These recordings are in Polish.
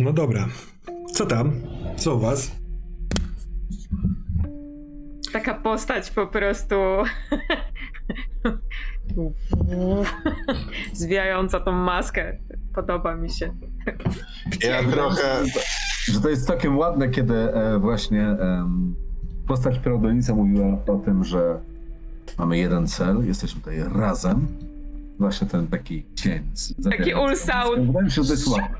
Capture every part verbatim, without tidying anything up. No dobra. Co tam? Co u was? Taka postać po prostu zwijająca tą maskę. Podoba mi się. Ja trochę... To jest całkiem ładne, kiedy e, właśnie e, postać Perodolnica mówiła o tym, że mamy jeden cel, jesteśmy tutaj razem. Właśnie ten taki cień. Taki Ulsaun. Wydaje mi się, że to jest ładne.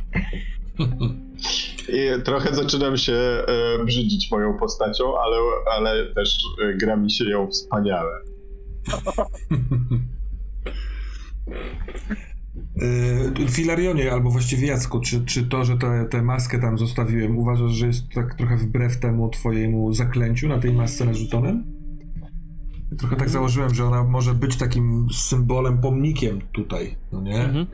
I trochę zaczynam się e, brzydzić moją postacią, ale, ale też e, gra mi się ją wspaniale. e, Filarionie, albo właściwie Jacku, czy, czy to, że tę te, te maskę tam zostawiłem, uważasz, że jest tak trochę wbrew temu twojemu zaklęciu na tej masce narzuconym? Trochę tak założyłem, że ona może być takim symbolem, pomnikiem tutaj, no nie? Mhm.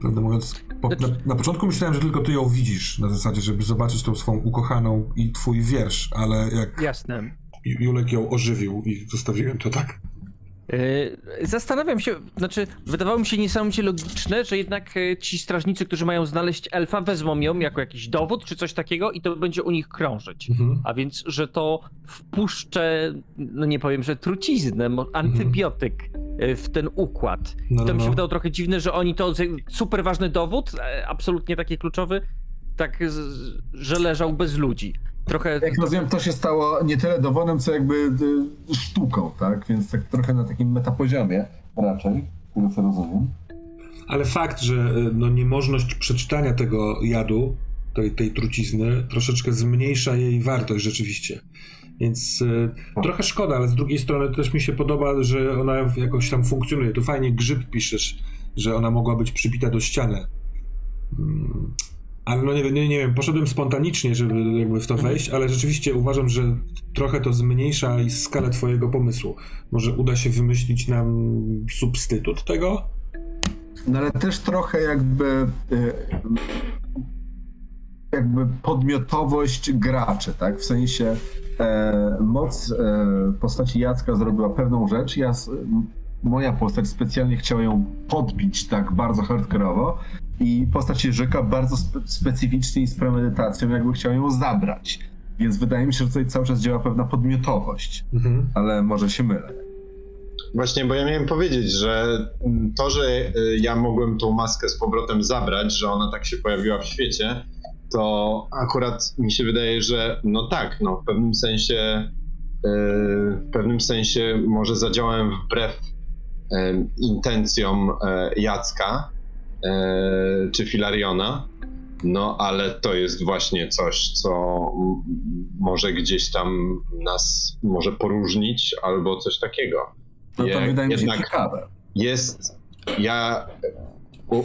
Prawdę mówiąc, po, na, na początku myślałem, że tylko ty ją widzisz, na zasadzie, żeby zobaczyć tą swą ukochaną i twój wiersz, ale jak Jasne. Julek ją ożywił i zostawiłem to tak. Yy, zastanawiam się, znaczy wydawało mi się niesamowicie logiczne, że jednak ci strażnicy, którzy mają znaleźć elfa, wezmą ją jako jakiś dowód czy coś takiego i to będzie u nich krążyć. Mhm. A więc, że to wpuszczę, no nie powiem, że truciznę, antybiotyk mhm. w ten układ. No, to mi się wydało trochę dziwne, że oni to, super ważny dowód, absolutnie taki kluczowy, tak, że leżał bez ludzi. Trochę, Jak rozumiem, to się stało nie tyle dowodem, co jakby y, sztuką, tak? Więc tak trochę na takim metapoziomie raczej, z tego co rozumiem. Ale fakt, że no, niemożność przeczytania tego jadu, tej, tej trucizny, troszeczkę zmniejsza jej wartość rzeczywiście. Więc y, trochę szkoda, ale z drugiej strony też mi się podoba, że ona jakoś tam funkcjonuje. Tu fajnie grzyb piszesz, że ona mogła być przybita do ściany. Hmm. Ale no nie, nie, nie wiem, poszedłem spontanicznie, żeby jakby w to wejść, ale rzeczywiście uważam, że trochę to zmniejsza i skalę twojego pomysłu. Może uda się wymyślić nam substytut tego? No ale też trochę jakby jakby podmiotowość graczy, tak? W sensie e, moc e, postaci Jacka zrobiła pewną rzecz, ja, moja postać specjalnie chciała ją podbić tak bardzo hardkorowo, i postać Jerzyka bardzo spe- specyficznie i z premedytacją jakby chciał ją zabrać. Więc wydaje mi się, że tutaj cały czas działa pewna podmiotowość, mhm. ale może się mylę. Właśnie, bo ja miałem powiedzieć, że to, że ja mogłem tą maskę z powrotem zabrać, że ona tak się pojawiła w świecie, to akurat mi się wydaje, że no tak, no w pewnym sensie, w pewnym sensie może zadziałałem wbrew intencjom Jacka, czy Filariona, no ale to jest właśnie coś, co może gdzieś tam nas może poróżnić albo coś takiego. No to Je, wydaje mi się ciekawe. Jest, ja,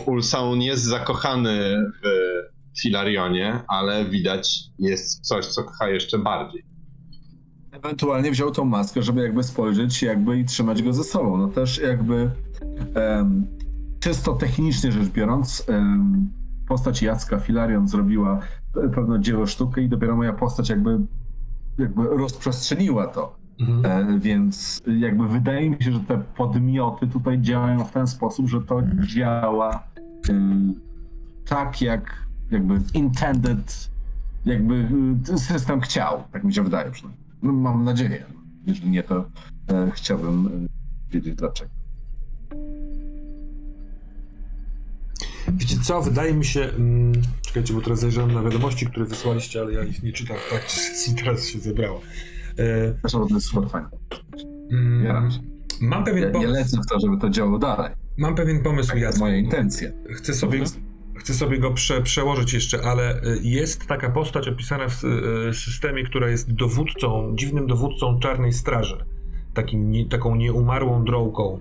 Ulsaun jest zakochany w Filarionie, ale widać jest coś, co kocha jeszcze bardziej. Ewentualnie wziął tą maskę, żeby jakby spojrzeć jakby i trzymać go ze sobą, no też jakby... Um, Czysto technicznie rzecz biorąc, postać Jacka Filarion zrobiła pewne dzieło sztuki i dopiero moja postać jakby, jakby rozprzestrzeniła to. Mhm. Więc jakby wydaje mi się, że te podmioty tutaj działają w ten sposób, że to działa tak jak jakby intended, jakby system chciał, tak mi się wydaje przynajmniej. No, mam nadzieję, jeżeli nie to chciałbym wiedzieć dlaczego. Wiecie co, wydaje mi się, hmm, czekajcie, bo teraz zajrzałem na wiadomości, które wysłaliście, ale ja ich nie czytam w trakcie sesji, teraz się zebrało. Zresztą e... to jest super fajne. Mm, mam pewien ja, pomysł. Ja lecę w to, żeby to działało dalej. Mam pewien pomysł, tak, Jacek. Moje intencje. Chcę sobie, chcę sobie go prze, przełożyć jeszcze, ale jest taka postać opisana w systemie, która jest dowódcą, dziwnym dowódcą Czarnej Straży. Takim, nie, taką nieumarłą drogą.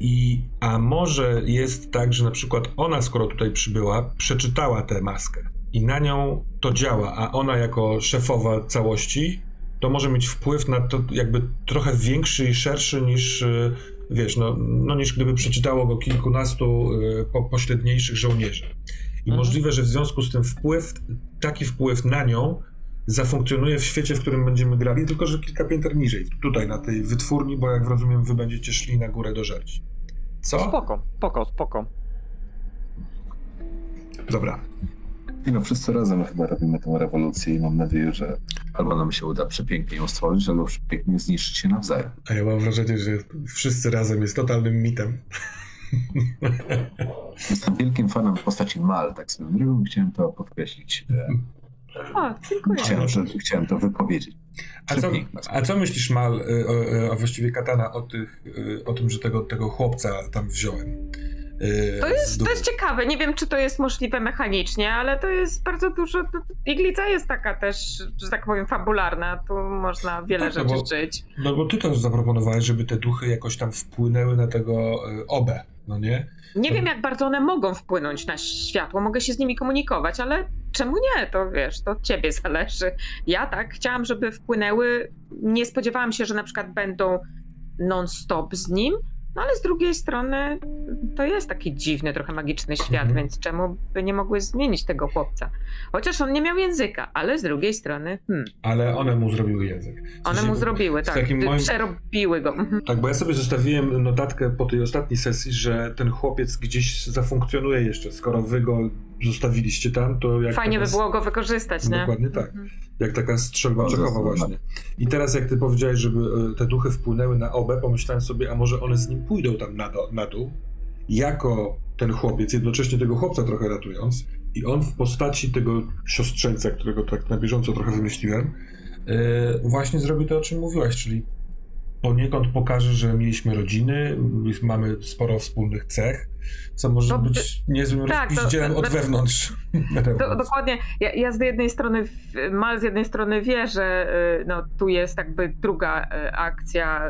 I, a może jest tak, że na przykład ona, skoro tutaj przybyła, przeczytała tę maskę i na nią to działa, a ona jako szefowa całości to może mieć wpływ na to jakby trochę większy i szerszy niż, wiesz, no, no niż gdyby przeczytało go kilkunastu po, pośredniejszych żołnierzy. I mhm. możliwe, że w związku z tym wpływ, taki wpływ na nią zafunkcjonuje w świecie, w którym będziemy grali, tylko że kilka pięter niżej, tutaj na tej wytwórni, bo jak rozumiem, wy będziecie szli na górę do Żerci. Co? Spoko, spoko, spoko. Dobra. I no wszyscy razem chyba robimy tę rewolucję i mam nadzieję, że albo nam się uda przepięknie ją stworzyć, albo przepięknie zniszczyć się nawzajem. A ja mam wrażenie, że wszyscy razem jest totalnym mitem. Jestem wielkim fanem postaci Mal, tak swoją drogą, chciałem to podkreślić. O, dziękuję. Chciałem, że, chciałem to wypowiedzieć. A co, a co myślisz, Mal, a właściwie Katana, o, tych, o tym, że tego, tego chłopca tam wziąłem? To jest, to jest ciekawe, nie wiem, czy to jest możliwe mechanicznie, ale to jest bardzo dużo. Iglica jest taka też, że tak powiem, fabularna, tu można wiele tak, rzeczy no bo, czyć. No bo ty to zaproponowałeś, żeby te duchy jakoś tam wpłynęły na tego Obę, no nie? Nie to... wiem, jak bardzo one mogą wpłynąć na światło, mogę się z nimi komunikować, ale czemu nie? To wiesz, to od ciebie zależy. Ja tak chciałam, żeby wpłynęły, nie spodziewałam się, że na przykład będą non-stop z nim. No ale z drugiej strony to jest taki dziwny, trochę magiczny świat, mhm. więc czemu by nie mogły zmienić tego chłopca? Chociaż on nie miał języka, ale z drugiej strony... Hmm. Ale one mu zrobiły język. W sensie one mu zrobiły, tak. Moim... Przerobiły go. Tak, bo ja sobie zostawiłem notatkę po tej ostatniej sesji, że ten chłopiec gdzieś zafunkcjonuje jeszcze, skoro wy go zostawiliście tam, to jak... Fajnie taka... by było go wykorzystać, no, nie? Dokładnie tak. Mhm. Jak taka strzelba czechowa właśnie. I teraz jak ty powiedziałeś, żeby te duchy wpłynęły na Obę, pomyślałem sobie, a może one z nim pójdą tam na, do, na dół, jako ten chłopiec, jednocześnie tego chłopca trochę ratując, i on w postaci tego siostrzeńca, którego tak na bieżąco trochę wymyśliłem, yy, właśnie zrobi to, o czym mówiłaś, czyli poniekąd pokaże, że mieliśmy rodziny, mamy sporo wspólnych cech, co może no, być niezłym tak, rozpiździelem od wewnątrz. To, dokładnie. Ja, ja z jednej strony, Mal z jednej strony wie, że no, tu jest jakby druga akcja,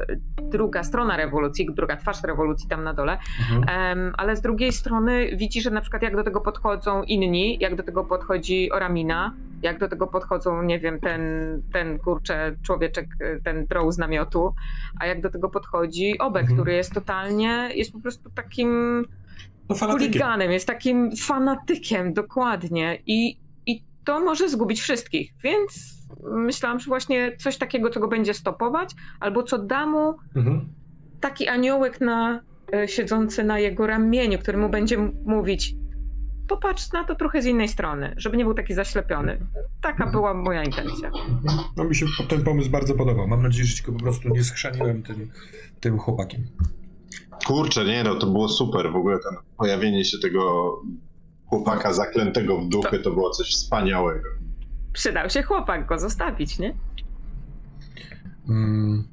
druga strona rewolucji, druga twarz rewolucji tam na dole, mhm. um, ale z drugiej strony widzi, że na przykład jak do tego podchodzą inni, jak do tego podchodzi Oramina, jak do tego podchodzą, nie wiem, ten, ten kurczę człowieczek, ten troł z namiotu, a jak do tego podchodzi Obek, mhm. który jest totalnie, jest po prostu takim no, chuliganem, jest takim fanatykiem, dokładnie. I, i to może zgubić wszystkich, więc myślałam, że właśnie coś takiego, co go będzie stopować, albo co da mu mhm. taki aniołek na, siedzący na jego ramieniu, który mu będzie mówić: popatrz na to trochę z innej strony, żeby nie był taki zaślepiony. Taka była moja intencja. No mi się ten pomysł bardzo podobał. Mam nadzieję, że ci go po prostu nie schrzaniłem tym, tym chłopakiem. Kurczę, nie no, to było super. W ogóle ten, pojawienie się tego chłopaka zaklętego w duchy, to, to było coś wspaniałego. Przydał się chłopak, go zostawić, nie? Mm.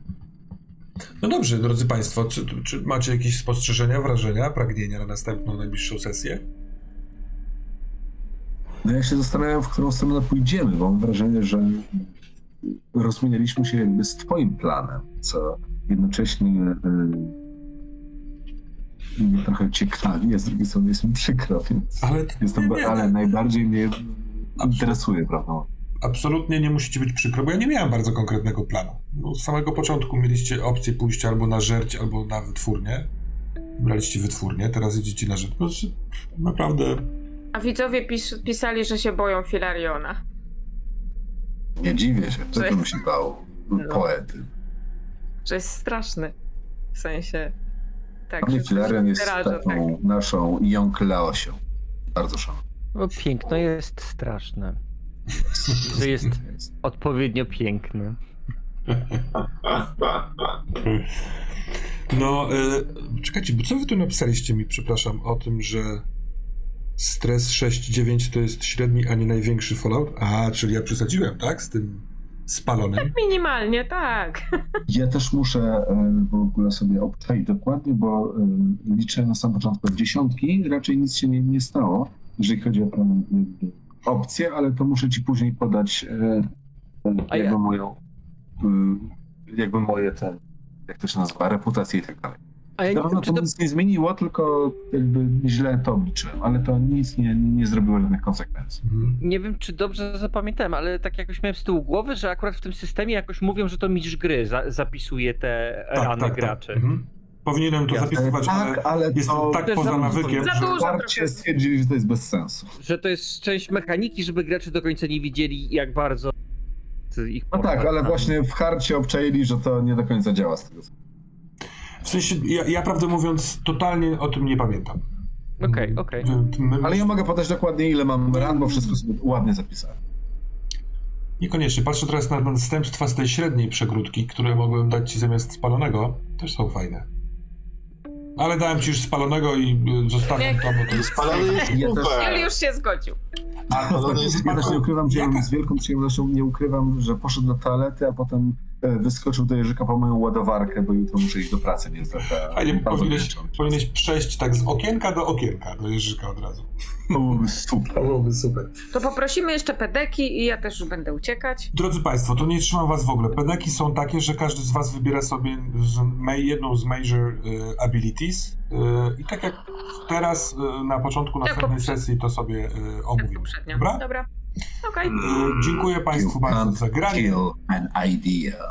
No dobrze, drodzy państwo, czy, czy macie jakieś spostrzeżenia, wrażenia, pragnienia na następną, najbliższą sesję? No ja się zastanawiam, w którą stronę pójdziemy, bo mam wrażenie, że rozminęliśmy się jakby z twoim planem, co jednocześnie yy, mnie trochę ciekawi, a z drugiej strony jest mi przykro, więc ale, jestem, nie, nie, ale najbardziej mnie interesuje, prawda? Absolutnie nie musicie być przykro, bo ja nie miałem bardzo konkretnego planu. Bo z samego początku mieliście opcję pójścia albo na żerć, albo na wytwórnię. Braliście wytwórnię, teraz idziecie na żerć. Naprawdę... A widzowie pis- pisali, że się boją Filariona. Nie dziwię się, co to mi się dało. No. Poety. Że jest straszny. W sensie... Tak, że Filarion jest rażą, taką tak. naszą Jąk Laosią. Bardzo szanowna. No piękno jest straszne. To jest odpowiednio piękne. No, y- czekajcie, bo co wy tu napisaliście mi, przepraszam, o tym, że... Stres sześć dziewięć to jest średni, a nie największy Fallout? A, czyli ja przesadziłem, tak? Z tym spalonym? Tak minimalnie, tak. Ja też muszę w ogóle sobie obczaić dokładnie, bo liczę na sam początku dziesiątki, raczej nic się nie, nie stało, jeżeli chodzi o opcję, ale to muszę ci później podać jakby ja. moją, jakby moje te, jak to się nazywa, reputację i tak dalej. A ja no, nie wiem, no, to, to nic nie zmieniło, tylko jakby źle to obliczyłem, ale to nic nie, nie zrobiło żadnych konsekwencji. Mhm. Nie wiem, czy dobrze zapamiętałem, ale tak jakoś miałem z tyłu głowy, że akurat w tym systemie jakoś mówią, że to mistrz gry za- zapisuje te tak, rany tak, graczy. Tak. Mhm. Powinienem to ja zapisywać, tak, ale, ale jestem to tak poza nawykiem, za że bardziej stwierdzili, że to jest bez sensu. Że to jest część mechaniki, żeby gracze do końca nie widzieli, jak bardzo ich portali. No tak, ale właśnie w harcie obczaili, że to nie do końca działa z tego. W sensie, ja, ja prawdę mówiąc, totalnie o tym nie pamiętam. Okej, okej. Ale ja mogę podać dokładnie, ile mam ran, bo wszystko sobie ładnie zapisałem. Niekoniecznie. Patrzę teraz na następstwa z tej średniej przegródki, które mogłem dać ci zamiast spalonego. Też są fajne. Ale dałem ci już spalonego i zostawiam to, bo to jest spalony. Ale już się zgodził. A to też nie ukrywam, że z wielką przyjemnością nie ukrywam, że poszedł do toalety, a potem wyskoczył do Jerzyka po moją ładowarkę, bo jutro muszę iść do pracy, więc taka... Fajnie, powinieneś, powinieneś przejść tak z okienka do okienka, do Jerzyka od razu. To byłoby super. To byłoby super. To poprosimy jeszcze pedeki i ja też już będę uciekać. Drodzy Państwo, to nie trzymam was w ogóle. Pedeki są takie, że każdy z was wybiera sobie z mej, jedną z major y, abilities y, i tak jak teraz y, na początku następnej sesji to sobie y, omówimy. Tak, dobra? Dobra. Okay. Dziękuję Państwu bardzo za granie. An idea.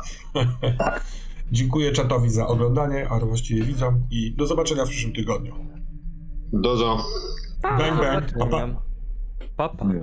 Dziękuję czatowi za oglądanie, a właściwie widzom i do zobaczenia w przyszłym tygodniu. Do zobaczenia. Pa, pa.